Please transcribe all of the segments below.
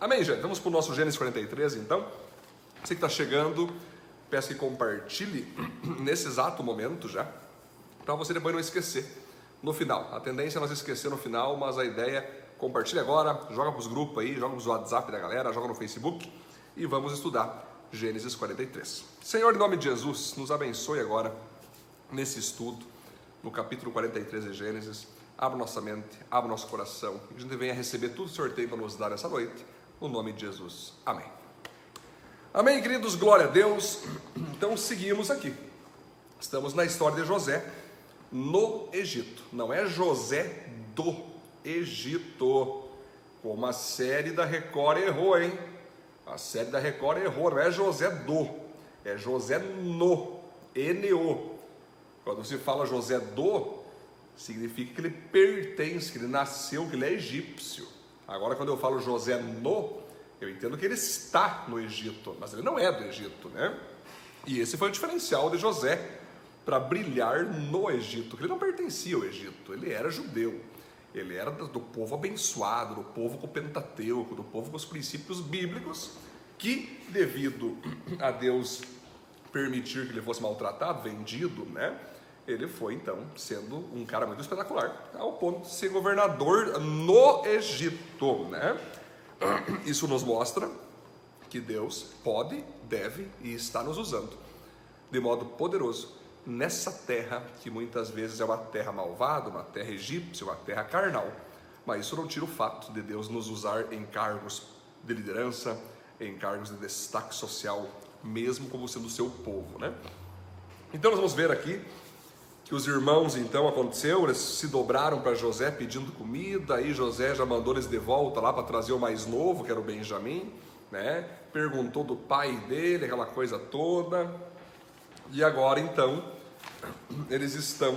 Amém, gente? Vamos para o nosso Gênesis 43, então. Você que está chegando, peço que compartilhe nesse exato momento já, para você depois não esquecer no final. A tendência é nós esquecer no final, mas a ideia é compartilha agora, joga para os grupos aí, joga para os WhatsApp da galera, joga no Facebook e vamos estudar Gênesis 43. Senhor, em nome de Jesus, nos abençoe agora nesse estudo, no capítulo 43 de Gênesis. Abra nossa mente, abra nosso coração, e a gente venha receber tudo o Senhor tem para nos dar essa noite. No nome de Jesus. Amém. Amém, queridos. Glória a Deus. Então, seguimos aqui. Estamos na história de José no Egito. Não é José do Egito. Como a série da Record errou, hein? A série da Record errou. Não é José do. É José no. N-O. Quando se fala José do, significa que ele pertence, que ele nasceu, que ele é egípcio. Agora, quando eu falo José no, eu entendo que ele está no Egito, mas ele não é do Egito, né? E esse foi o diferencial de José para brilhar no Egito, que ele não pertencia ao Egito, ele era judeu, ele era do povo abençoado, do povo com o Pentateuco, do povo com os princípios bíblicos, que devido a Deus permitir que ele fosse maltratado, vendido, né? Ele foi, então, sendo um cara muito espetacular, ao ponto de ser governador no Egito, né? Isso nos mostra que Deus pode, deve e está nos usando de modo poderoso nessa terra, que muitas vezes é uma terra malvada, uma terra egípcia, uma terra carnal. Mas isso não tira o fato de Deus nos usar em cargos de liderança, em cargos de destaque social, mesmo como sendo o seu povo, né? Então nós vamos ver aqui que os irmãos, então, aconteceu, eles se dobraram para José pedindo comida, aí José já mandou eles de volta lá para trazer o mais novo, que era o Benjamim, né? Perguntou do pai dele, aquela coisa toda, e agora, então, eles estão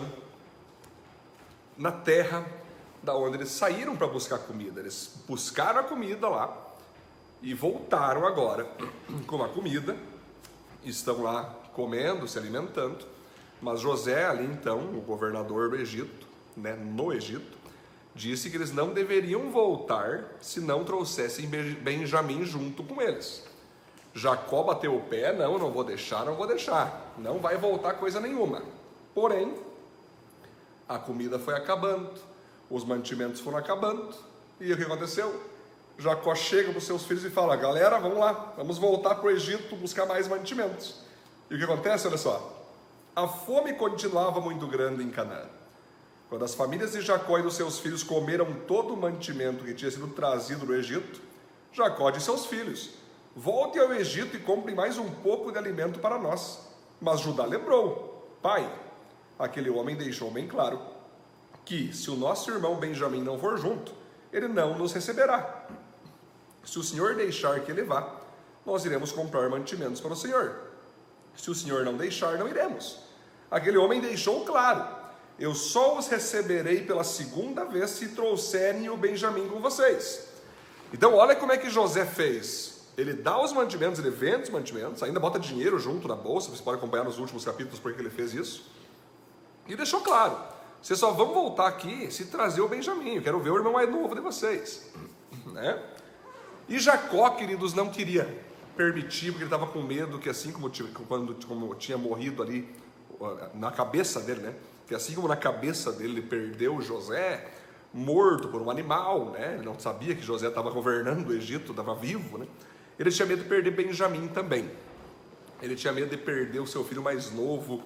na terra da onde eles saíram para buscar comida, eles buscaram a comida lá e voltaram agora com a comida, estão lá comendo, se alimentando. Mas José, ali então, o governador do Egito, né, no Egito, disse que eles não deveriam voltar se não trouxessem Benjamim junto com eles. Jacó bateu o pé, não vou deixar, não vai voltar coisa nenhuma. Porém, a comida foi acabando, os mantimentos foram acabando, e o que aconteceu? Jacó chega para os seus filhos e fala, galera, vamos lá, vamos voltar para o Egito buscar mais mantimentos. E o que acontece, olha só. A fome continuava muito grande em Canaã. Quando as famílias de Jacó e dos seus filhos comeram todo o mantimento que tinha sido trazido do Egito, Jacó disse aos filhos, voltem ao Egito e comprem mais um pouco de alimento para nós. Mas Judá lembrou, pai, aquele homem deixou bem claro que se o nosso irmão Benjamim não for junto, ele não nos receberá. Se o Senhor deixar que ele vá, nós iremos comprar mantimentos para o Senhor. Se o Senhor não deixar, não iremos. Aquele homem deixou claro, eu só os receberei pela segunda vez se trouxerem o Benjamim com vocês. Então olha como é que José fez. Ele dá os mantimentos, ele vende os mantimentos, ainda bota dinheiro junto na bolsa, você pode acompanhar nos últimos capítulos porque ele fez isso. E deixou claro, vocês só vão voltar aqui se trazer o Benjamim, eu quero ver o irmão mais novo de vocês. Né? E Jacó, queridos, não queria permitir, porque ele estava com medo que assim como tinha morrido ali na cabeça dele, né? Que assim como na cabeça dele ele perdeu José, morto por um animal, né? Ele não sabia que José estava governando o Egito, estava vivo, né? Ele tinha medo de perder Benjamim também. Ele tinha medo de perder o seu filho mais novo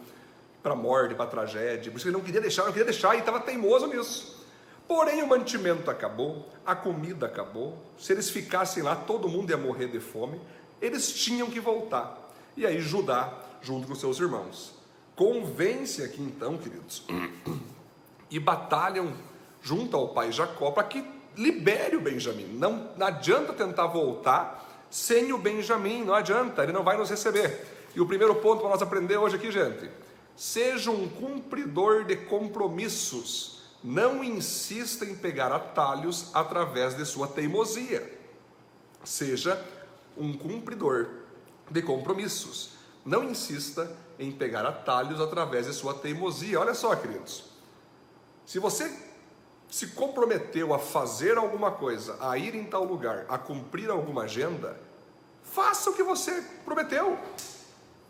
para a morte, para a tragédia. Por isso ele não queria deixar e estava teimoso nisso. Porém, o mantimento acabou, a comida acabou. Se eles ficassem lá, todo mundo ia morrer de fome. Eles tinham que voltar. E aí Judá, junto com seus irmãos, convence aqui então, queridos, e batalham junto ao pai Jacó para que libere o Benjamim. Não adianta tentar voltar sem o Benjamim, não adianta, ele não vai nos receber. E o primeiro ponto para nós aprender hoje aqui, gente, seja um cumpridor de compromissos, não insista em pegar atalhos através de sua teimosia. Seja um cumpridor de compromissos. Não insista em pegar atalhos através de sua teimosia. Olha só, queridos. Se você se comprometeu a fazer alguma coisa, a ir em tal lugar, a cumprir alguma agenda, faça o que você prometeu.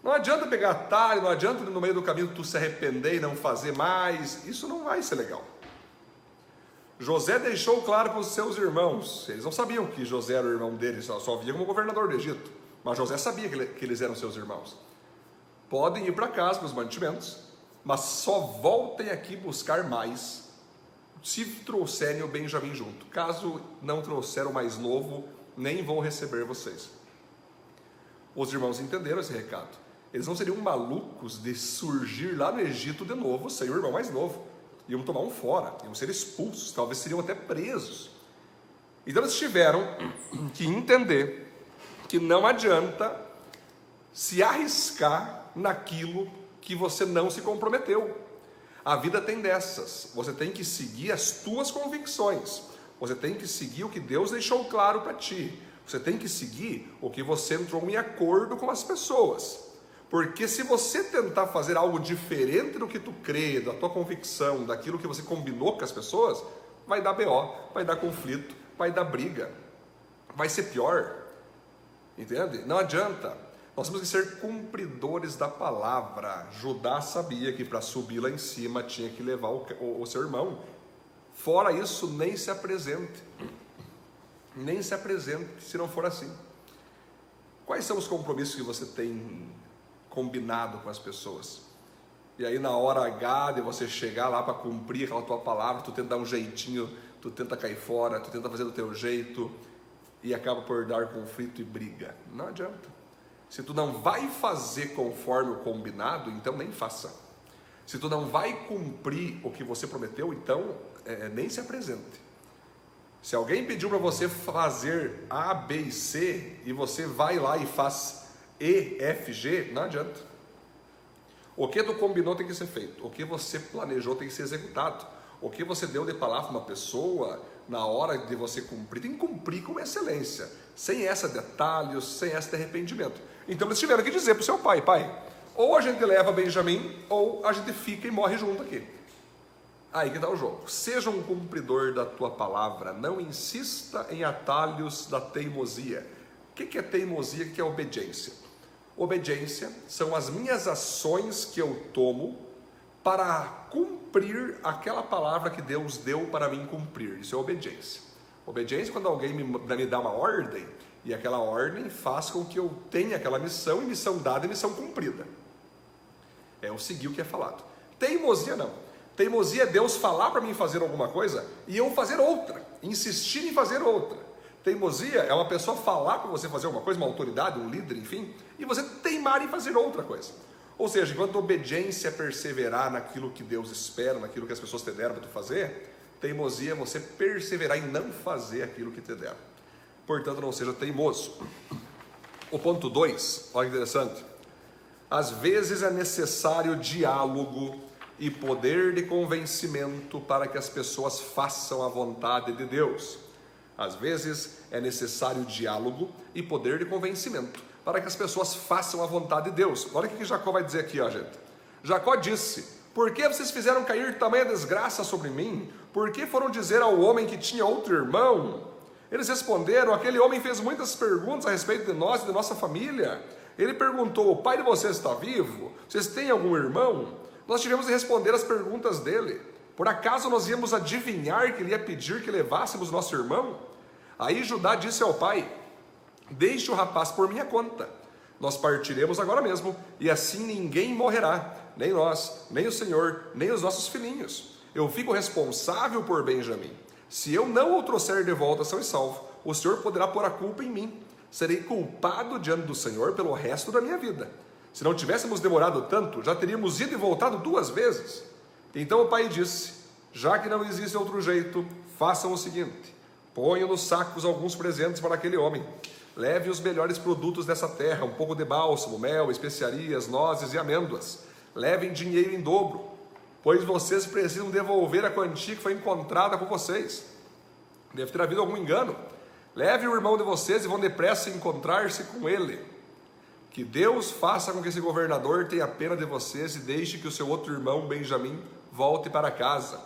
Não adianta pegar atalho, não adianta no meio do caminho tu se arrepender e não fazer mais. Isso não vai ser legal. José deixou claro para os seus irmãos. Eles não sabiam que José era o irmão deles, só via como governador do Egito. Mas José sabia que eles eram seus irmãos. Podem ir para casa com os mantimentos, mas só voltem aqui buscar mais se trouxerem o Benjamim junto. Caso não trouxeram o mais novo, nem vão receber vocês. Os irmãos entenderam esse recado. Eles não seriam malucos de surgir lá no Egito de novo sem o irmão mais novo. Iam tomar um fora, iam ser expulsos, talvez seriam até presos. Então eles tiveram que entender que não adianta se arriscar naquilo que você não se comprometeu. A vida tem dessas. Você tem que seguir as tuas convicções. Você tem que seguir o que Deus deixou claro para ti. Você tem que seguir o que você entrou em acordo com as pessoas. Porque se você tentar fazer algo diferente do que tu crê, da tua convicção, daquilo que você combinou com as pessoas, vai dar BO, vai dar conflito, vai dar briga. Vai ser pior. Entende? Não adianta. Nós temos que ser cumpridores da palavra. Judá sabia que para subir lá em cima tinha que levar o seu irmão. Fora isso, nem se apresente. Nem se apresente se não for assim. Quais são os compromissos que você tem combinado com as pessoas? E aí na hora H de você chegar lá para cumprir aquela tua palavra, tu tenta dar um jeitinho, tu tenta cair fora, tu tenta fazer do teu jeito e acaba por dar conflito e briga. Não adianta. Se tu não vai fazer conforme o combinado, então nem faça. Se tu não vai cumprir o que você prometeu, então nem se apresente. Se alguém pediu para você fazer A, B e C, e você vai lá e faz E, F, G, não adianta. O que tu combinou tem que ser feito. O que você planejou tem que ser executado. O que você deu de palavra para uma pessoa, na hora de você cumprir, tem que cumprir com excelência. Sem essa detalhes, sem essa de arrependimento. Então eles tiveram que dizer para o seu pai: pai, ou a gente leva Benjamim, ou a gente fica e morre junto aqui. Aí que dá o jogo. Seja um cumpridor da tua palavra. Não insista em atalhos da teimosia. O que é teimosia? O que é obediência? Obediência são as minhas ações que eu tomo para cumprir aquela palavra que Deus deu para mim cumprir. Isso é obediência. Obediência é quando alguém me dá uma ordem, e aquela ordem faz com que eu tenha aquela missão, e missão dada e missão cumprida. É eu seguir o que é falado. Teimosia não. Teimosia é Deus falar para mim fazer alguma coisa e eu fazer outra, insistir em fazer outra. Teimosia é uma pessoa falar para você fazer alguma coisa, uma autoridade, um líder, enfim, e você teimar em fazer outra coisa. Ou seja, enquanto obediência é perseverar naquilo que Deus espera, naquilo que as pessoas te deram para tu fazer, teimosia é você perseverar em não fazer aquilo que te deram. Portanto, não seja teimoso. O ponto 2, olha que interessante. Às vezes é necessário diálogo e poder de convencimento para que as pessoas façam a vontade de Deus. Às vezes é necessário diálogo e poder de convencimento para que as pessoas façam a vontade de Deus. Olha o que Jacó vai dizer aqui, ó, gente. Jacó disse: por que vocês fizeram cair tamanha desgraça sobre mim? Por que foram dizer ao homem que tinha outro irmão? Eles responderam: aquele homem fez muitas perguntas a respeito de nós e de nossa família. Ele perguntou: o pai de vocês está vivo? Vocês têm algum irmão? Nós tivemos de responder as perguntas dele. Por acaso nós íamos adivinhar que ele ia pedir que levássemos nosso irmão? Aí Judá disse ao pai: deixe o rapaz por minha conta. Nós partiremos agora mesmo, e assim ninguém morrerá, nem nós, nem o Senhor, nem os nossos filhinhos. Eu fico responsável por Benjamim. Se eu não o trouxer de volta são e salvo, o Senhor poderá pôr a culpa em mim. Serei culpado diante do Senhor pelo resto da minha vida. Se não tivéssemos demorado tanto, já teríamos ido e voltado 2 vezes. Então o pai disse: já que não existe outro jeito, façam o seguinte: ponham nos sacos alguns presentes para aquele homem. Leve os melhores produtos dessa terra, um pouco de bálsamo, mel, especiarias, nozes e amêndoas. Levem dinheiro em dobro, pois vocês precisam devolver a quantia que foi encontrada com vocês. Deve ter havido algum engano. Leve o irmão de vocês e vão depressa encontrar-se com ele. Que Deus faça com que esse governador tenha pena de vocês e deixe que o seu outro irmão, Benjamim, volte para casa.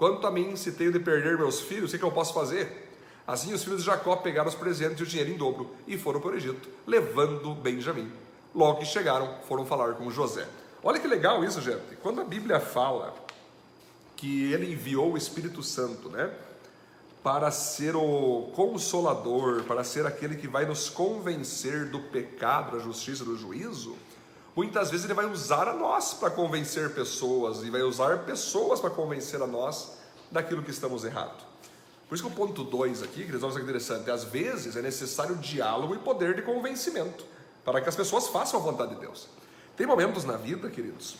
Quanto a mim, se tenho de perder meus filhos, o que eu posso fazer? Assim os filhos de Jacó pegaram os presentes e o dinheiro em dobro e foram para o Egito, levando Benjamim. Logo que chegaram, foram falar com José. Olha que legal isso, gente. Quando a Bíblia fala que ele enviou o Espírito Santo, né, para ser o consolador, para ser aquele que vai nos convencer do pecado, da justiça e do juízo, muitas vezes ele vai usar a nós para convencer pessoas, e vai usar pessoas para convencer a nós daquilo que estamos errado. Por isso que o ponto 2 aqui, que eles vão ser interessante, às vezes é necessário diálogo e poder de convencimento, para que as pessoas façam a vontade de Deus. Tem momentos na vida, queridos,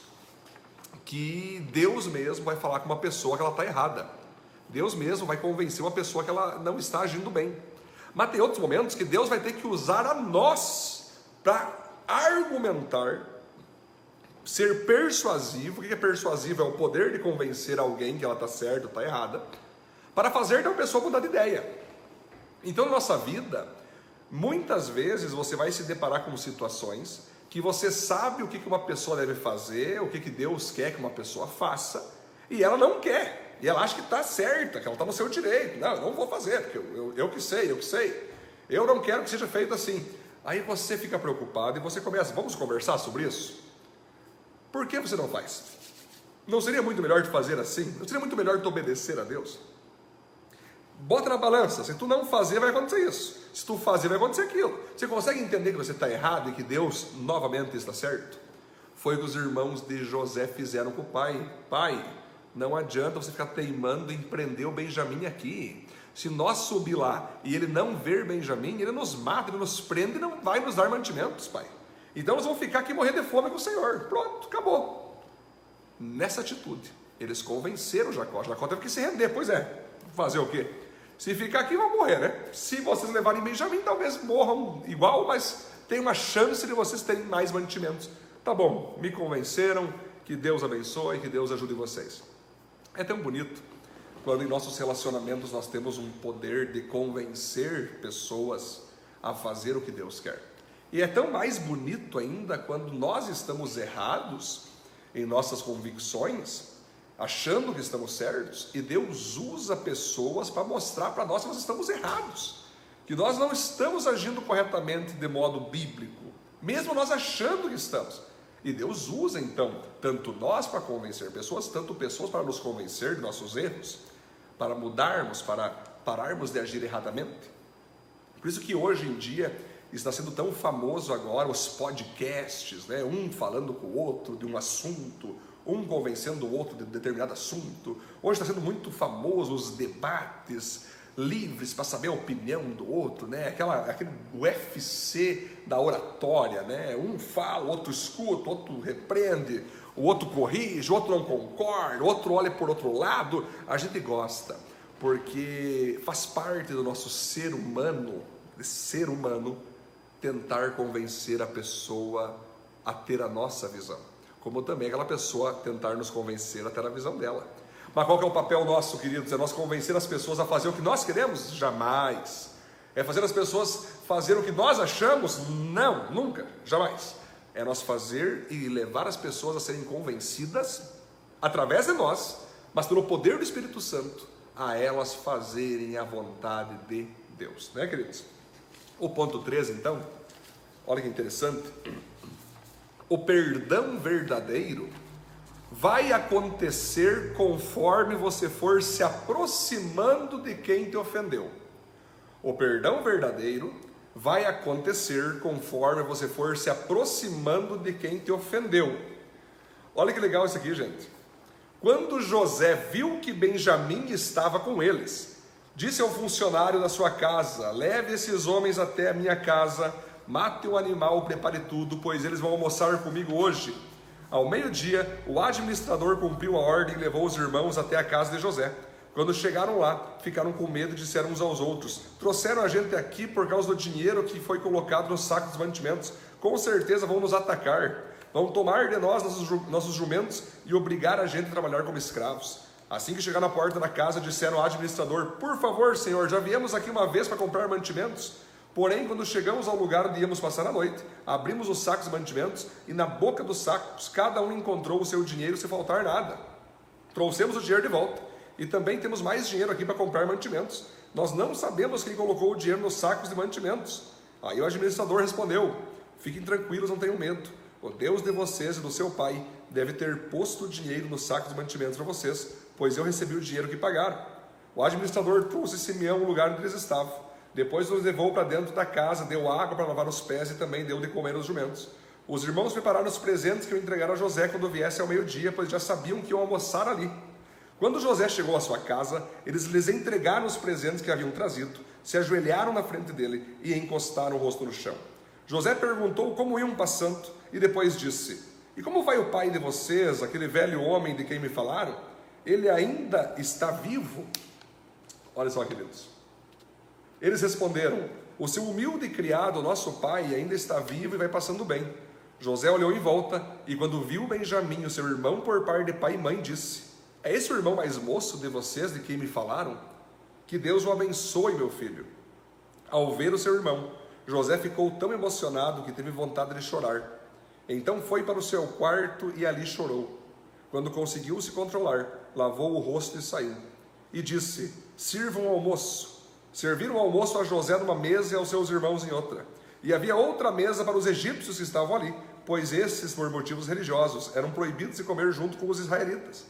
que Deus mesmo vai falar com uma pessoa que ela está errada. Deus mesmo vai convencer uma pessoa que ela não está agindo bem. Mas tem outros momentos que Deus vai ter que usar a nós para argumentar, ser persuasivo. O que é persuasivo? É o poder de convencer alguém que ela está certa ou está errada, para fazer de uma pessoa mudar de ideia. Então, na nossa vida, muitas vezes você vai se deparar com situações que você sabe o que uma pessoa deve fazer, o que Deus quer que uma pessoa faça, e ela não quer, e ela acha que está certa, que ela está no seu direito. Não, eu não vou fazer, porque eu que sei, eu não quero que seja feito assim. Aí você fica preocupado e você começa, vamos conversar sobre isso? Por que você não faz? Não seria muito melhor te fazer assim? Não seria muito melhor te obedecer a Deus? Bota na balança, se tu não fazer vai acontecer isso, se tu fazer vai acontecer aquilo. Você consegue entender que você está errado e que Deus novamente está certo? Foi o que os irmãos de José fizeram com o pai. Pai, não adianta você ficar teimando em prender o Benjamim aqui. Se nós subir lá e ele não ver Benjamim, ele nos mata, ele nos prende e não vai nos dar mantimentos, pai. Então nós vamos ficar aqui morrer de fome com o Senhor. Pronto, acabou. Nessa atitude, eles convenceram Jacó. Jacó teve que se render, pois é. Fazer o quê? Se ficar aqui, vão morrer, né? Se vocês levarem Benjamim, talvez morram igual, mas tem uma chance de vocês terem mais mantimentos. Tá bom, me convenceram, que Deus abençoe, que Deus ajude vocês. É tão bonito quando em nossos relacionamentos nós temos um poder de convencer pessoas a fazer o que Deus quer. E é tão mais bonito ainda quando nós estamos errados em nossas convicções, achando que estamos certos, e Deus usa pessoas para mostrar para nós que nós estamos errados, que nós não estamos agindo corretamente de modo bíblico, mesmo nós achando que estamos. E Deus usa então, tanto nós para convencer pessoas, tanto pessoas para nos convencer de nossos erros, para mudarmos, para pararmos de agir erradamente. Por isso que hoje em dia está sendo tão famoso agora os podcasts, né? Um falando com o outro de um assunto, um convencendo o outro de determinado assunto. Hoje está sendo muito famoso os debates livres para saber a opinião do outro, né? Aquele UFC da oratória, né? Um fala, o outro escuta, o outro repreende, o outro corrige, o outro não concorda, o outro olha por outro lado. A gente gosta, porque faz parte do nosso ser humano, tentar convencer a pessoa a ter a nossa visão, como também aquela pessoa tentar nos convencer a ter a visão dela. Mas qual que é o papel nosso, queridos? É nós convencer as pessoas a fazer o que nós queremos? Jamais. É fazer as pessoas fazer o que nós achamos? Não, nunca, jamais. É nós fazer e levar as pessoas a serem convencidas, através de nós, mas pelo poder do Espírito Santo, a elas fazerem a vontade de Deus, né, queridos? O ponto 13, então, olha que interessante. O perdão verdadeiro vai acontecer conforme você for se aproximando de quem te ofendeu. O perdão verdadeiro vai acontecer conforme você for se aproximando de quem te ofendeu. Olha que legal isso aqui, gente. Quando José viu que Benjamim estava com eles, disse ao funcionário da sua casa: leve esses homens até a minha casa, mate o animal, prepare tudo, pois eles vão almoçar comigo hoje. Ao meio-dia, o administrador cumpriu a ordem e levou os irmãos até a casa de José. Quando chegaram lá, ficaram com medo e disseram uns aos outros: trouxeram a gente aqui por causa do dinheiro que foi colocado no saco dos mantimentos. Com certeza vão nos atacar. Vão tomar de nós nossos jumentos e obrigar a gente a trabalhar como escravos. Assim que chegaram à porta da casa, disseram ao administrador: por favor, senhor, já viemos aqui uma vez para comprar mantimentos. Porém, quando chegamos ao lugar onde íamos passar a noite, abrimos os sacos de mantimentos e na boca dos sacos cada um encontrou o seu dinheiro sem faltar nada. Trouxemos o dinheiro de volta e também temos mais dinheiro aqui para comprar mantimentos. Nós não sabemos quem colocou o dinheiro nos sacos de mantimentos. Aí o administrador respondeu: fiquem tranquilos, não tenham medo. O Deus de vocês e do seu pai deve ter posto o dinheiro no saco de mantimentos para vocês, pois eu recebi o dinheiro que pagaram. O administrador trouxe Simeão ao lugar onde eles estavam. Depois os levou para dentro da casa, deu água para lavar os pés e também deu de comer aos jumentos. Os irmãos prepararam os presentes que o entregaram a José quando viesse ao meio-dia, pois já sabiam que iam almoçar ali. Quando José chegou à sua casa, eles lhes entregaram os presentes que haviam trazido, se ajoelharam na frente dele e encostaram o rosto no chão. José perguntou como iam passando e depois disse: e como vai o pai de vocês, aquele velho homem de quem me falaram? Ele ainda está vivo? Olha só, queridos. Eles responderam: o seu humilde criado, nosso pai, ainda está vivo e vai passando bem. José olhou em volta e quando viu Benjamim, o seu irmão por par de pai e mãe, disse: é esse o irmão mais moço de vocês de quem me falaram? Que Deus o abençoe, meu filho. Ao ver o seu irmão, José ficou tão emocionado que teve vontade de chorar. Então foi para o seu quarto e ali chorou. Quando conseguiu se controlar, lavou o rosto e saiu. E disse: sirvam o almoço. Serviram o almoço a José numa mesa e aos seus irmãos em outra. E havia outra mesa para os egípcios que estavam ali, pois esses, por motivos religiosos, eram proibidos de comer junto com os israelitas.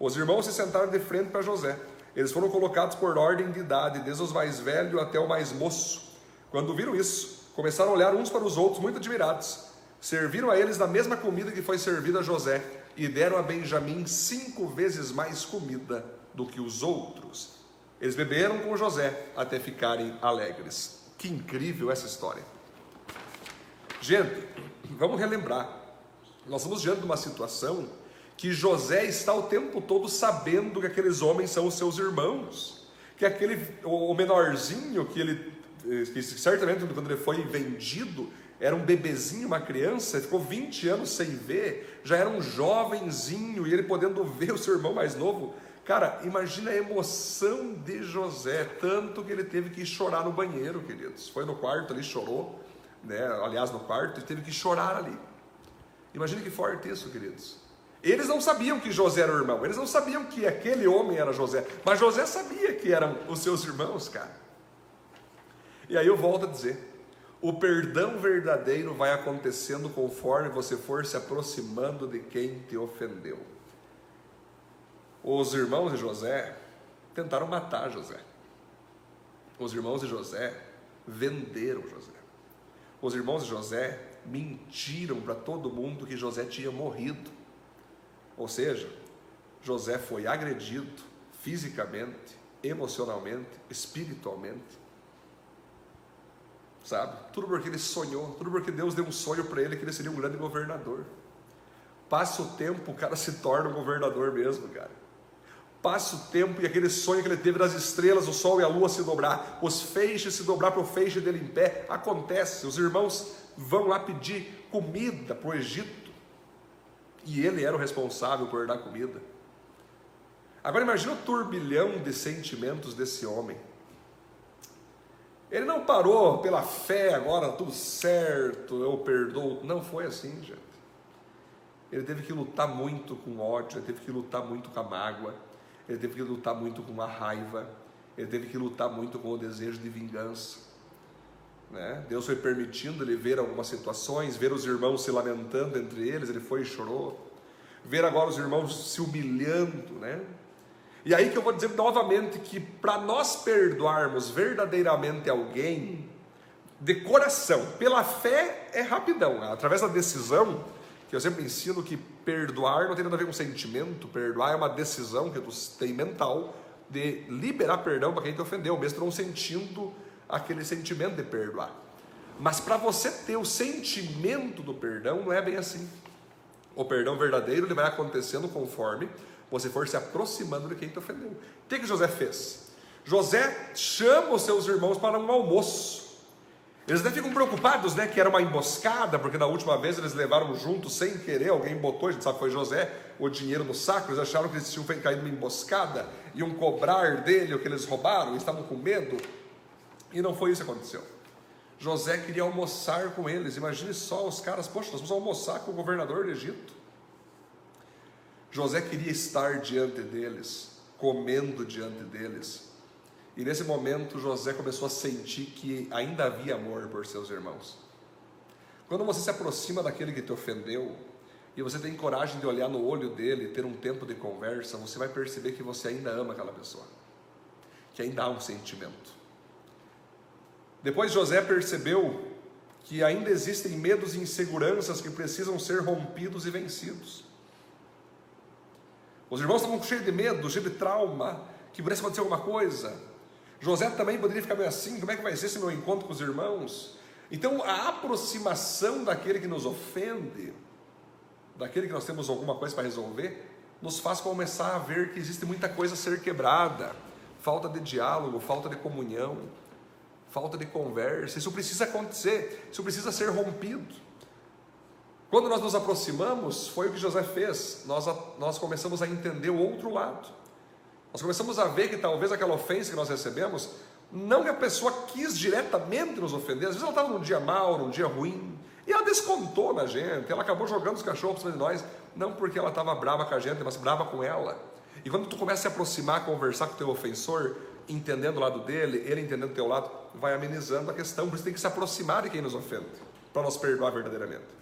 Os irmãos se sentaram de frente para José. Eles foram colocados por ordem de idade, desde os mais velhos até o mais moço. Quando viram isso, começaram a olhar uns para os outros, muito admirados. Serviram a eles da mesma comida que foi servida a José, e deram a Benjamim 5 vezes mais comida do que os outros. Eles beberam com José até ficarem alegres. Que incrível essa história. Gente, vamos relembrar. Nós estamos diante de uma situação que José está o tempo todo sabendo que aqueles homens são os seus irmãos. Que aquele, o menorzinho que ele... que certamente quando ele foi vendido, era um bebezinho, uma criança, ficou 20 anos sem ver, já era um jovenzinho, e ele podendo ver o seu irmão mais novo. Cara, imagina a emoção de José, tanto que ele teve que chorar no banheiro, queridos. Foi no quarto ali, chorou, né? Aliás, no quarto, ele teve que chorar ali. Imagina que forte isso, queridos. Eles não sabiam que José era o irmão, eles não sabiam que aquele homem era José, mas José sabia que eram os seus irmãos, cara. E aí eu volto a dizer, o perdão verdadeiro vai acontecendo conforme você for se aproximando de quem te ofendeu. Os irmãos de José tentaram matar José. Os irmãos de José venderam José. Os irmãos de José mentiram para todo mundo que José tinha morrido. Ou seja, José foi agredido fisicamente, emocionalmente, espiritualmente. Sabe? Tudo porque ele sonhou, tudo porque Deus deu um sonho para ele que ele seria um grande governador. Passa o tempo, o cara se torna um governador mesmo, cara. Passa o tempo e aquele sonho que ele teve das estrelas, o sol e a lua se dobrar, os feixes se dobrar para o feixe dele em pé, acontece. Os irmãos vão lá pedir comida para o Egito e ele era o responsável por dar comida. Agora imagina o turbilhão de sentimentos desse homem. Ele não parou pela fé, agora tudo certo, eu perdoo. Não foi assim, gente. Ele teve que lutar muito com ódio, ele teve que lutar muito com a mágoa, ele teve que lutar muito com a raiva, ele teve que lutar muito com o desejo de vingança. Né? Deus foi permitindo ele ver algumas situações, ver os irmãos se lamentando entre eles, ele foi e chorou. Ver agora os irmãos se humilhando, né? E aí que eu vou dizer novamente que para nós perdoarmos verdadeiramente alguém, de coração, pela fé é rapidão, através da decisão, que eu sempre ensino que perdoar não tem nada a ver com sentimento, perdoar é uma decisão que tu tem mental, de liberar perdão para quem te ofendeu, mesmo não sentindo aquele sentimento de perdoar. Mas para você ter o sentimento do perdão, não é bem assim. O perdão verdadeiro ele vai acontecendo conforme você for se aproximando de quem te ofendeu. O que José fez? José chama os seus irmãos para um almoço. Eles até ficam preocupados, né? Que era uma emboscada, porque na última vez eles levaram junto sem querer, alguém botou, a gente sabe que foi José, o dinheiro no saco, eles acharam que eles tinham caído numa emboscada, iam cobrar dele o que eles roubaram, eles estavam com medo. E não foi isso que aconteceu. José queria almoçar com eles. Imagine só os caras, poxa, nós vamos almoçar com o governador do Egito. José queria estar diante deles, comendo diante deles. E nesse momento José começou a sentir que ainda havia amor por seus irmãos. Quando você se aproxima daquele que te ofendeu, e você tem coragem de olhar no olho dele, ter um tempo de conversa, você vai perceber que você ainda ama aquela pessoa, que ainda há um sentimento. Depois José percebeu que ainda existem medos e inseguranças que precisam ser rompidos e vencidos. Os irmãos estavam cheios de medo, cheios de trauma, que pudesse acontecer alguma coisa. José também poderia ficar meio assim: como é que vai ser esse meu encontro com os irmãos? Então a aproximação daquele que nos ofende, daquele que nós temos alguma coisa para resolver, nos faz começar a ver que existe muita coisa a ser quebrada. Falta de diálogo, falta de comunhão, falta de conversa. Isso precisa acontecer, isso precisa ser rompido. Quando nós nos aproximamos, foi o que José fez. Nós começamos a entender o outro lado. Nós começamos a ver que talvez aquela ofensa que nós recebemos, não que a pessoa quis diretamente nos ofender, às vezes ela estava num dia mau, num dia ruim, e ela descontou na gente, ela acabou jogando os cachorros para cima de nós, não porque ela estava brava com a gente, mas brava com ela. E quando tu começa a se aproximar, conversar com o teu ofensor, entendendo o lado dele, ele entendendo o teu lado, vai amenizando a questão. Por isso tem que se aproximar de quem nos ofende, para nos perdoar verdadeiramente.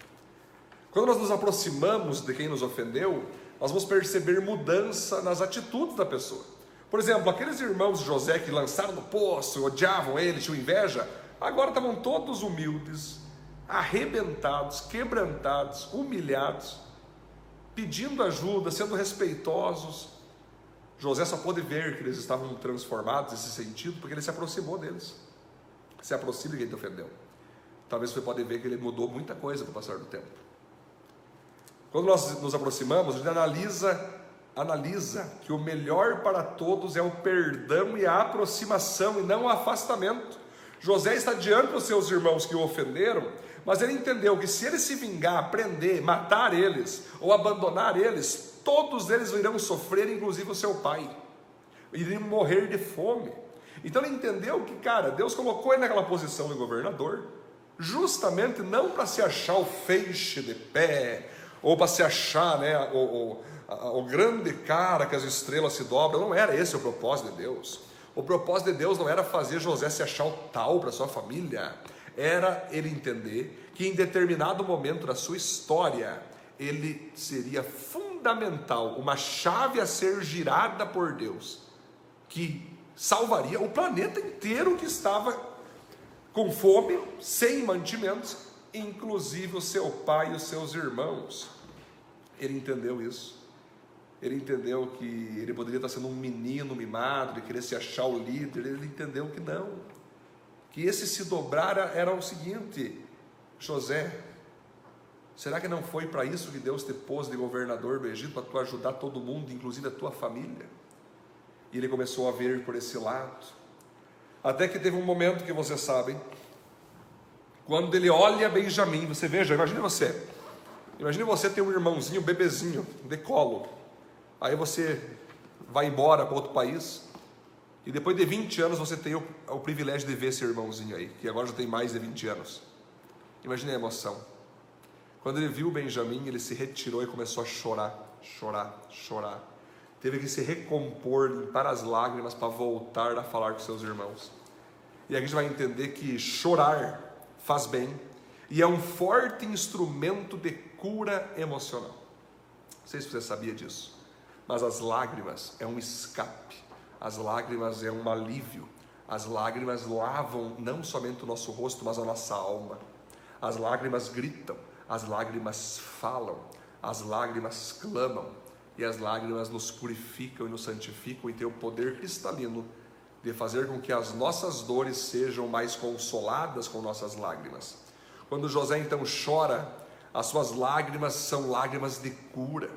Quando nós nos aproximamos de quem nos ofendeu, nós vamos perceber mudança nas atitudes da pessoa. Por exemplo, aqueles irmãos de José que lançaram no poço, odiavam ele, tinham inveja, agora estavam todos humildes, arrebentados, quebrantados, humilhados, pedindo ajuda, sendo respeitosos. José só pôde ver que eles estavam transformados nesse sentido, porque ele se aproximou deles. Se aproxima de quem te ofendeu. Talvez você pode ver que ele mudou muita coisa com o passar do tempo. Quando nós nos aproximamos, a gente analisa que o melhor para todos é o perdão e a aproximação, e não o afastamento. José está diante dos seus irmãos que o ofenderam, mas ele entendeu que se ele se vingar, prender, matar eles, ou abandonar eles, todos eles irão sofrer, inclusive o seu pai, iriam morrer de fome. Então ele entendeu que, cara, Deus colocou ele naquela posição de governador, justamente não para se achar o feixe de pé, ou para se achar, né, o grande cara que as estrelas se dobram. Não era esse o propósito de Deus. O propósito de Deus não era fazer José se achar o tal para sua família, era ele entender que em determinado momento da sua história, ele seria fundamental, uma chave a ser girada por Deus, que salvaria o planeta inteiro que estava com fome, sem mantimentos, inclusive o seu pai e os seus irmãos. Ele entendeu isso. Ele entendeu que ele poderia estar sendo um menino mimado, de querer se achar o líder. Ele entendeu que não, que esse se dobrar era o seguinte: José, será que não foi para isso que Deus te pôs de governador do Egito, para tu ajudar todo mundo, inclusive a tua família? E ele começou a ver por esse lado, até que teve um momento que vocês sabem, quando ele olha Benjamim. Você veja, imagine você ter um irmãozinho, um bebezinho de colo, aí você vai embora para outro país, e depois de 20 anos você tem o privilégio de ver esse irmãozinho aí, que agora já tem mais de 20 anos. Imagine a emoção. Quando ele viu Benjamim, ele se retirou e começou a chorar. Teve que se recompor, limpar as lágrimas para voltar a falar com seus irmãos. E aqui a gente vai entender que chorar faz bem e é um forte instrumento de cura emocional. Não sei se você sabia disso, mas as lágrimas é um escape, as lágrimas é um alívio, as lágrimas lavam não somente o nosso rosto, mas a nossa alma. As lágrimas gritam, as lágrimas falam, as lágrimas clamam, e as lágrimas nos purificam e nos santificam, e tem o poder cristalino de fazer com que as nossas dores sejam mais consoladas com nossas lágrimas. Quando José então chora, as suas lágrimas são lágrimas de cura,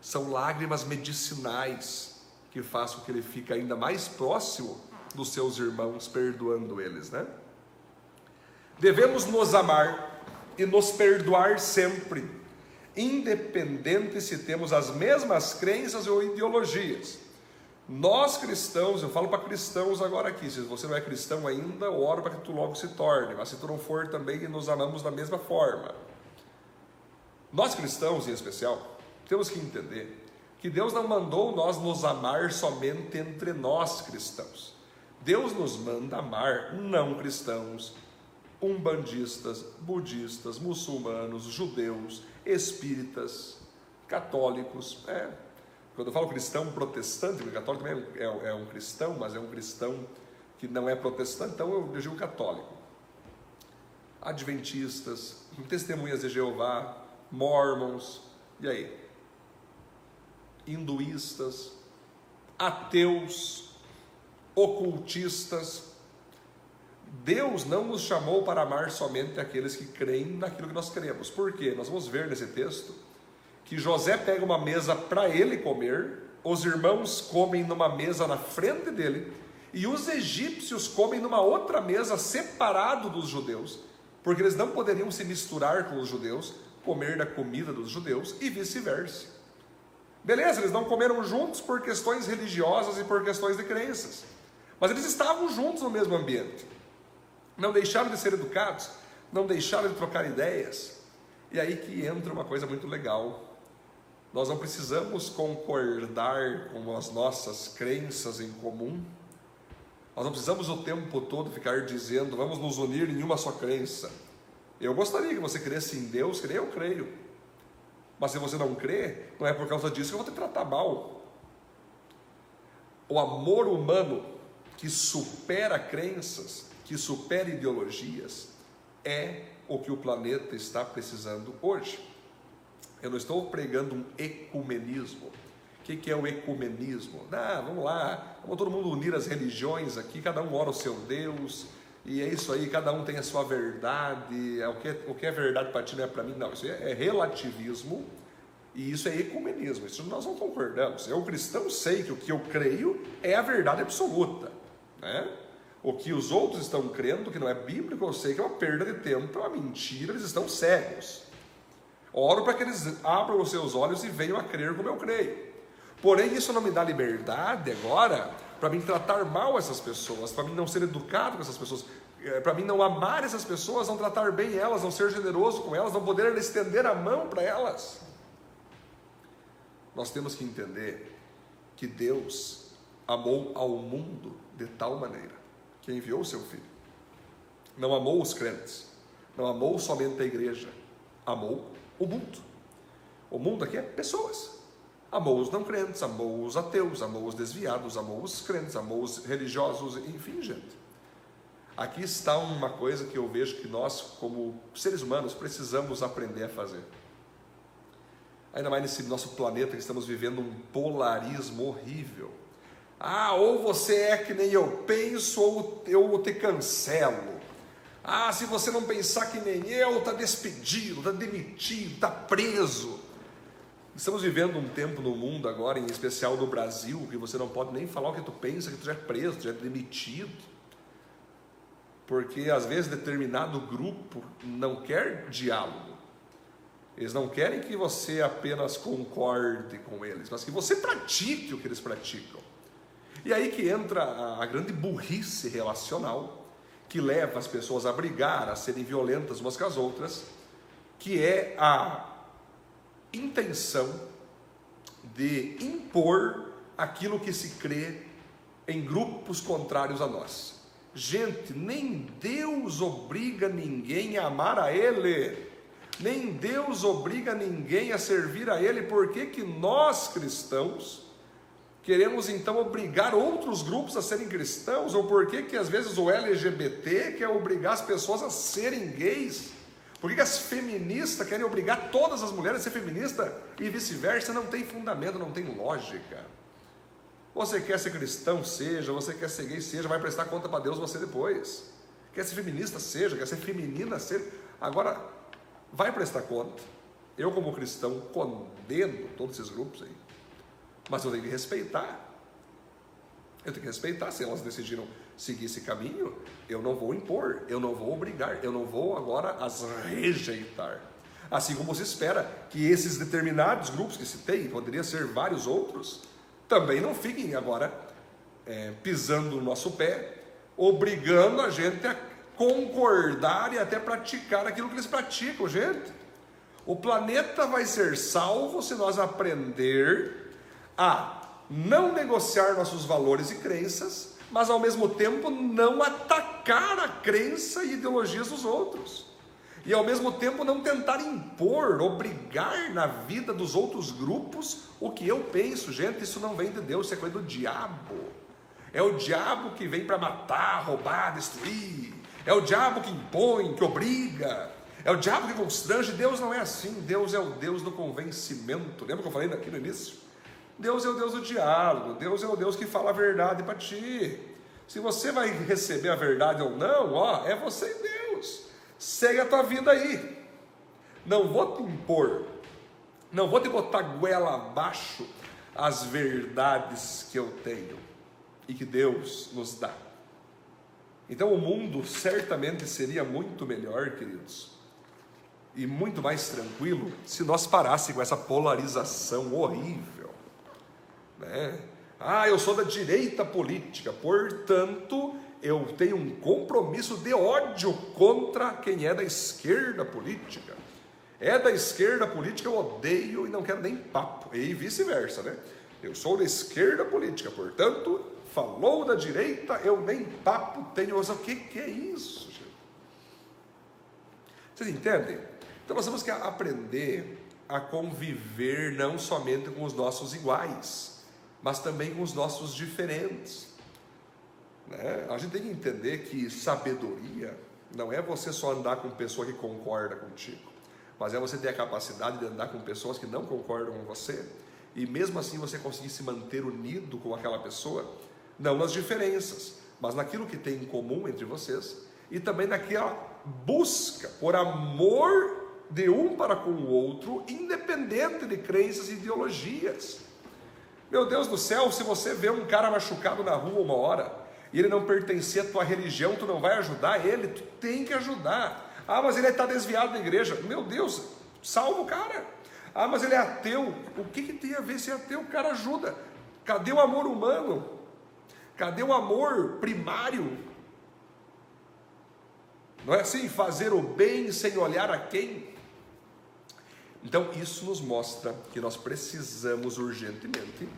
são lágrimas medicinais, que fazem com que ele fique ainda mais próximo dos seus irmãos, perdoando eles, né? Devemos nos amar e nos perdoar sempre, independente se temos as mesmas crenças ou ideologias. Nós cristãos, eu falo para cristãos agora aqui, se você não é cristão ainda, eu oro para que tu logo se torne, mas se tu não for também, nos amamos da mesma forma. Nós cristãos, em especial, temos que entender que Deus não mandou nós nos amar somente entre nós cristãos. Deus nos manda amar não cristãos, umbandistas, budistas, muçulmanos, judeus, espíritas, católicos. Quando eu falo cristão protestante, porque católico também é um cristão, mas é um cristão que não é protestante, então eu digo católico. Adventistas, testemunhas de Jeová, mormons, e aí? Hinduístas, ateus, ocultistas. Deus não nos chamou para amar somente aqueles que creem naquilo que nós cremos. Por quê? Nós vamos ver nesse texto que José pega uma mesa para ele comer, os irmãos comem numa mesa na frente dele, e os egípcios comem numa outra mesa separado dos judeus, porque eles não poderiam se misturar com os judeus, comer da comida dos judeus e vice-versa. Beleza, eles não comeram juntos por questões religiosas e por questões de crenças, mas eles estavam juntos no mesmo ambiente, não deixaram de ser educados, não deixaram de trocar ideias. E aí que entra uma coisa muito legal. Nós não precisamos concordar com as nossas crenças em comum. Nós não precisamos o tempo todo ficar dizendo, vamos nos unir em uma só crença. Eu gostaria que você cresse em Deus, que nem eu creio. Mas se você não crê, não é por causa disso que eu vou te tratar mal. O amor humano que supera crenças, que supera ideologias, é o que o planeta está precisando hoje. Eu não estou pregando um ecumenismo. O que é o ecumenismo? Vamos lá, vamos todo mundo unir as religiões aqui, cada um ora o seu Deus, e é isso aí, cada um tem a sua verdade, o que é verdade para ti não é para mim, não. Isso é relativismo e isso é ecumenismo, isso nós não concordamos. Eu, cristão, sei que o que eu creio é a verdade absoluta, né? O que os outros estão crendo, que não é bíblico, eu sei que é uma perda de tempo, é uma mentira, eles estão cegos. Oro para que eles abram os seus olhos e venham a crer como eu creio. Porém, isso não me dá liberdade agora para mim tratar mal essas pessoas, para mim não ser educado com essas pessoas, para mim não amar essas pessoas, não tratar bem elas, não ser generoso com elas, não poder estender a mão para elas. Nós temos que entender que Deus amou ao mundo de tal maneira que enviou o seu filho. Não amou os crentes, não amou somente a igreja, amou o mundo. O mundo aqui é pessoas. Amou os não crentes, amou os ateus, amou os desviados, amou os crentes, amou os religiosos, enfim, gente. Aqui está uma coisa que eu vejo que nós, como seres humanos, precisamos aprender a fazer. Ainda mais nesse nosso planeta que estamos vivendo um polarismo horrível. Ou você é que nem eu penso, ou eu te cancelo. Se você não pensar que nem eu, está despedido, está demitido, está preso. Estamos vivendo um tempo no mundo agora, em especial no Brasil, que você não pode nem falar o que tu pensa, que tu já é preso, tu já é demitido. Porque às vezes determinado grupo não quer diálogo. Eles não querem que você apenas concorde com eles, mas que você pratique o que eles praticam. E aí que entra a grande burrice relacional, que leva as pessoas a brigar, a serem violentas umas com as outras, que é a intenção de impor aquilo que se crê em grupos contrários a nós. Gente, nem Deus obriga ninguém a amar a Ele, nem Deus obriga ninguém a servir a Ele. Por que que nós cristãos queremos então obrigar outros grupos a serem cristãos? Ou por que que às vezes o LGBT quer obrigar as pessoas a serem gays? Por que as feministas querem obrigar todas as mulheres a ser feminista e vice-versa? Não tem fundamento, não tem lógica. Você quer ser cristão, seja. Você quer ser gay, seja. Vai prestar conta para Deus você depois. Quer ser feminista, seja. Quer ser feminina, seja. Agora, vai prestar conta. Eu, como cristão, condeno todos esses grupos aí. Mas eu tenho que respeitar. Eu tenho que respeitar. Se elas decidiram seguir esse caminho, eu não vou impor, eu não vou obrigar, eu não vou agora as rejeitar. Assim como se espera que esses determinados grupos que citei, poderia ser vários outros, também não fiquem agora pisando no nosso pé, obrigando a gente a concordar e até praticar aquilo que eles praticam, gente. O planeta vai ser salvo se nós aprender a não negociar nossos valores e crenças, mas ao mesmo tempo não atacar a crença e ideologias dos outros. E ao mesmo tempo não tentar impor, obrigar na vida dos outros grupos o que eu penso. Gente, isso não vem de Deus, isso é coisa do diabo. É o diabo que vem para matar, roubar, destruir. É o diabo que impõe, que obriga. É o diabo que constrange. Deus não é assim. Deus é o Deus do convencimento. Lembra que eu falei aqui no início? Deus é o Deus do diálogo. Deus é o Deus que fala a verdade para ti. Se você vai receber a verdade ou não, ó, é você e Deus. Segue a tua vida aí, não vou te impor, não vou te botar goela abaixo as verdades que eu tenho e que Deus nos dá. Então o mundo certamente seria muito melhor, queridos, e muito mais tranquilo se nós parássemos com essa polarização horrível, né? Ah, eu sou da direita política, portanto eu tenho um compromisso de ódio contra quem é da esquerda política. É da esquerda política, eu odeio e não quero nem papo. E vice-versa, né? Eu sou da esquerda política, portanto, falou da direita, eu nem papo tenho. O que é isso, gente? Vocês entendem? Então nós temos que aprender a conviver não somente com os nossos iguais, mas também com os nossos diferentes. Né? A gente tem que entender que sabedoria não é você só andar com pessoa que concorda contigo, mas é você ter a capacidade de andar com pessoas que não concordam com você e mesmo assim você conseguir se manter unido com aquela pessoa, não nas diferenças, mas naquilo que tem em comum entre vocês e também naquela busca por amor de um para com o outro, independente de crenças e ideologias. Meu Deus do céu, se você vê um cara machucado na rua uma hora e ele não pertencia à tua religião, tu não vai ajudar ele, tu tem que ajudar. Ah, mas ele está desviado da igreja. Meu Deus, salva o cara. Ah, mas ele é ateu. O que tem a ver se é ateu? O cara ajuda. Cadê o amor humano? Cadê o amor primário? Não é assim, fazer o bem sem olhar a quem? Então, isso nos mostra que nós precisamos urgentemente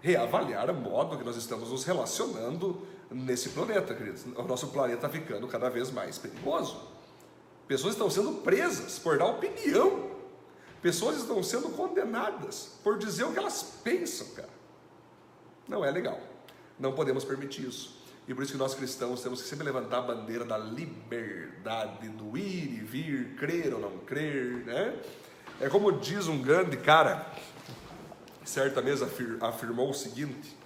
reavaliar o modo que nós estamos nos relacionando nesse planeta, queridos. O nosso planeta está ficando cada vez mais perigoso. Pessoas estão sendo presas por dar opinião. Pessoas estão sendo condenadas por dizer o que elas pensam, cara. Não é legal. Não podemos permitir isso. E por isso que nós cristãos temos que sempre levantar a bandeira da liberdade, do ir e vir, crer ou não crer, né? É como diz um grande cara, certa vez afirmou o seguinte,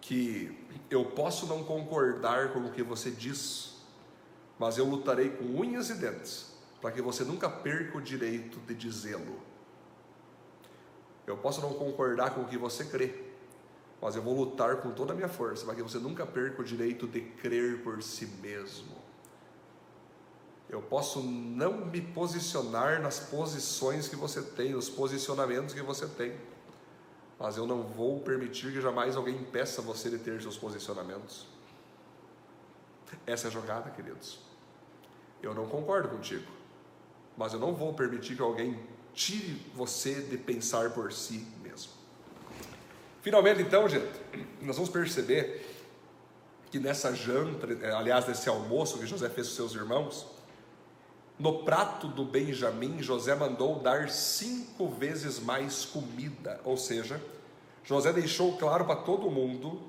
que eu posso não concordar com o que você diz, mas eu lutarei com unhas e dentes, para que você nunca perca o direito de dizê-lo. Eu posso não concordar com o que você crê, mas eu vou lutar com toda a minha força, para que você nunca perca o direito de crer por si mesmo. Eu posso não me posicionar nas posições que você tem, nos posicionamentos que você tem, mas eu não vou permitir que jamais alguém impeça você de ter seus posicionamentos. Essa é a jogada, queridos. Eu não concordo contigo, mas eu não vou permitir que alguém tire você de pensar por si mesmo. Finalmente, então, gente, nós vamos perceber que nessa janta, aliás, nesse almoço que José fez com seus irmãos, no prato do Benjamim, José mandou dar 5 vezes mais comida. Ou seja, José deixou claro para todo mundo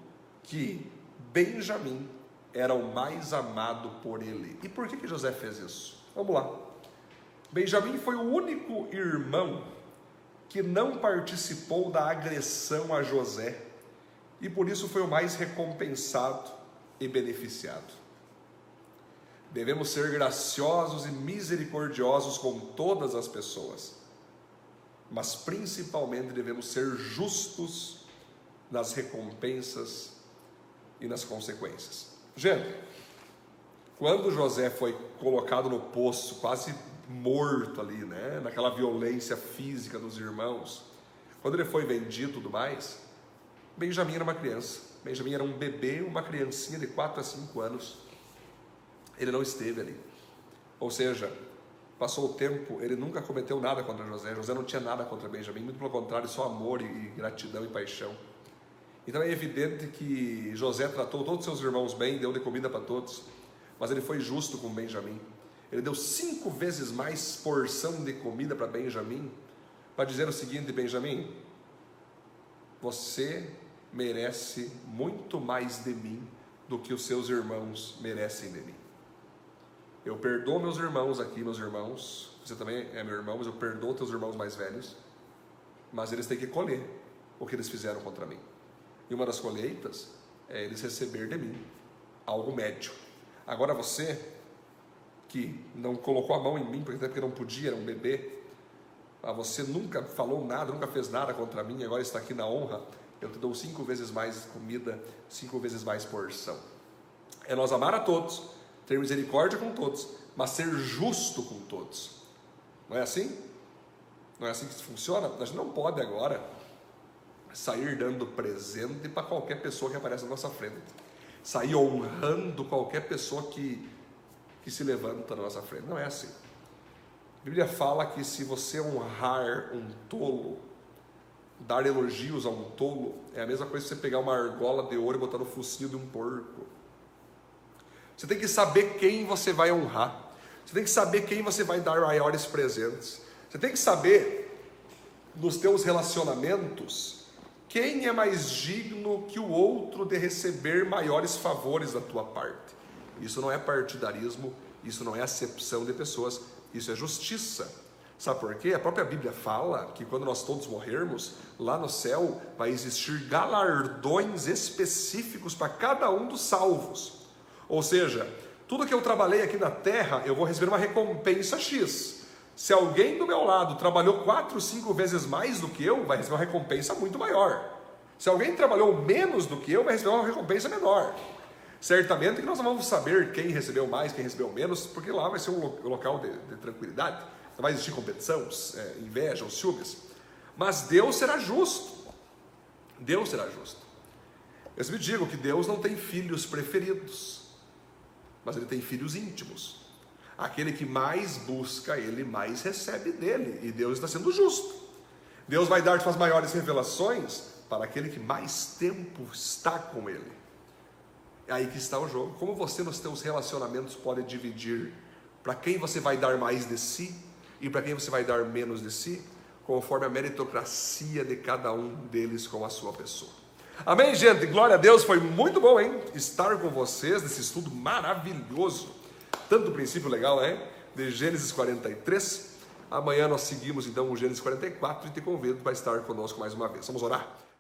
que Benjamim era o mais amado por ele. E por que José fez isso? Vamos lá. Benjamim foi o único irmão que não participou da agressão a José. E por isso foi o mais recompensado e beneficiado. Devemos ser graciosos e misericordiosos com todas as pessoas, mas principalmente devemos ser justos nas recompensas e nas consequências. Gente, quando José foi colocado no poço, quase morto ali, né, naquela violência física dos irmãos, quando ele foi vendido e tudo mais, Benjamim era uma criança. Benjamim era um bebê, uma criancinha de 4 a 5 anos. Ele não esteve ali, ou seja, Passou o tempo, ele nunca cometeu nada contra José. José não tinha nada contra Benjamim, muito pelo contrário, só amor e gratidão e paixão. Então é evidente que José tratou todos os seus irmãos bem, deu de comida para todos, mas ele foi justo com Benjamim. Ele deu 5 vezes mais porção de comida para Benjamim, para dizer o seguinte: Benjamim, você merece muito mais de mim do que os seus irmãos merecem de mim. Eu perdoo meus irmãos aqui, meus irmãos, você também é meu irmão, mas eu perdoo teus irmãos mais velhos, mas eles têm que colher o que eles fizeram contra mim. E uma das colheitas é eles receber de mim algo médio. Agora você, que não colocou a mão em mim, até porque não podia, era um bebê, você nunca falou nada, nunca fez nada contra mim, agora está aqui na honra, eu te dou 5 vezes mais comida, 5 vezes mais porção. É nós amar a todos, ter misericórdia com todos, mas ser justo com todos. Não é assim? Não é assim que funciona? A gente não pode agora sair dando presente para qualquer pessoa que aparece na nossa frente, sair honrando qualquer pessoa que se levanta na nossa frente. Não é assim. A Bíblia fala que se você honrar um tolo, dar elogios a um tolo, é a mesma coisa que você pegar uma argola de ouro e botar no focinho de um porco. Você tem que saber quem você vai honrar. Você tem que saber quem você vai dar maiores presentes. Você tem que saber, nos teus relacionamentos, quem é mais digno que o outro de receber maiores favores da tua parte. Isso não é partidarismo, isso não é acepção de pessoas, isso é justiça. Sabe por quê? A própria Bíblia fala que quando nós todos morrermos, lá no céu vai existir galardões específicos para cada um dos salvos. Ou seja, tudo que eu trabalhei aqui na terra, eu vou receber uma recompensa X. Se alguém do meu lado trabalhou 4, 5 vezes mais do que eu, vai receber uma recompensa muito maior. Se alguém trabalhou menos do que eu, vai receber uma recompensa menor. Certamente que nós não vamos saber quem recebeu mais, quem recebeu menos, porque lá vai ser um local de tranquilidade, não vai existir competição, inveja ou ciúmes, mas Deus será justo, Deus será justo. Eu sempre digo que Deus não tem filhos preferidos, mas Ele tem filhos íntimos. Aquele que mais busca Ele, mais recebe dEle, e Deus está sendo justo. Deus vai dar as maiores revelações para aquele que mais tempo está com Ele. É aí que está o jogo. Como você nos seus relacionamentos pode dividir para quem você vai dar mais de si e para quem você vai dar menos de si, conforme a meritocracia de cada um deles com a sua pessoa. Amém, gente? Glória a Deus, foi muito bom, hein? Estar com vocês nesse estudo maravilhoso. Tanto princípio legal, hein? De Gênesis 43. Amanhã nós seguimos então o Gênesis 44 e te convido para estar conosco mais uma vez. Vamos orar?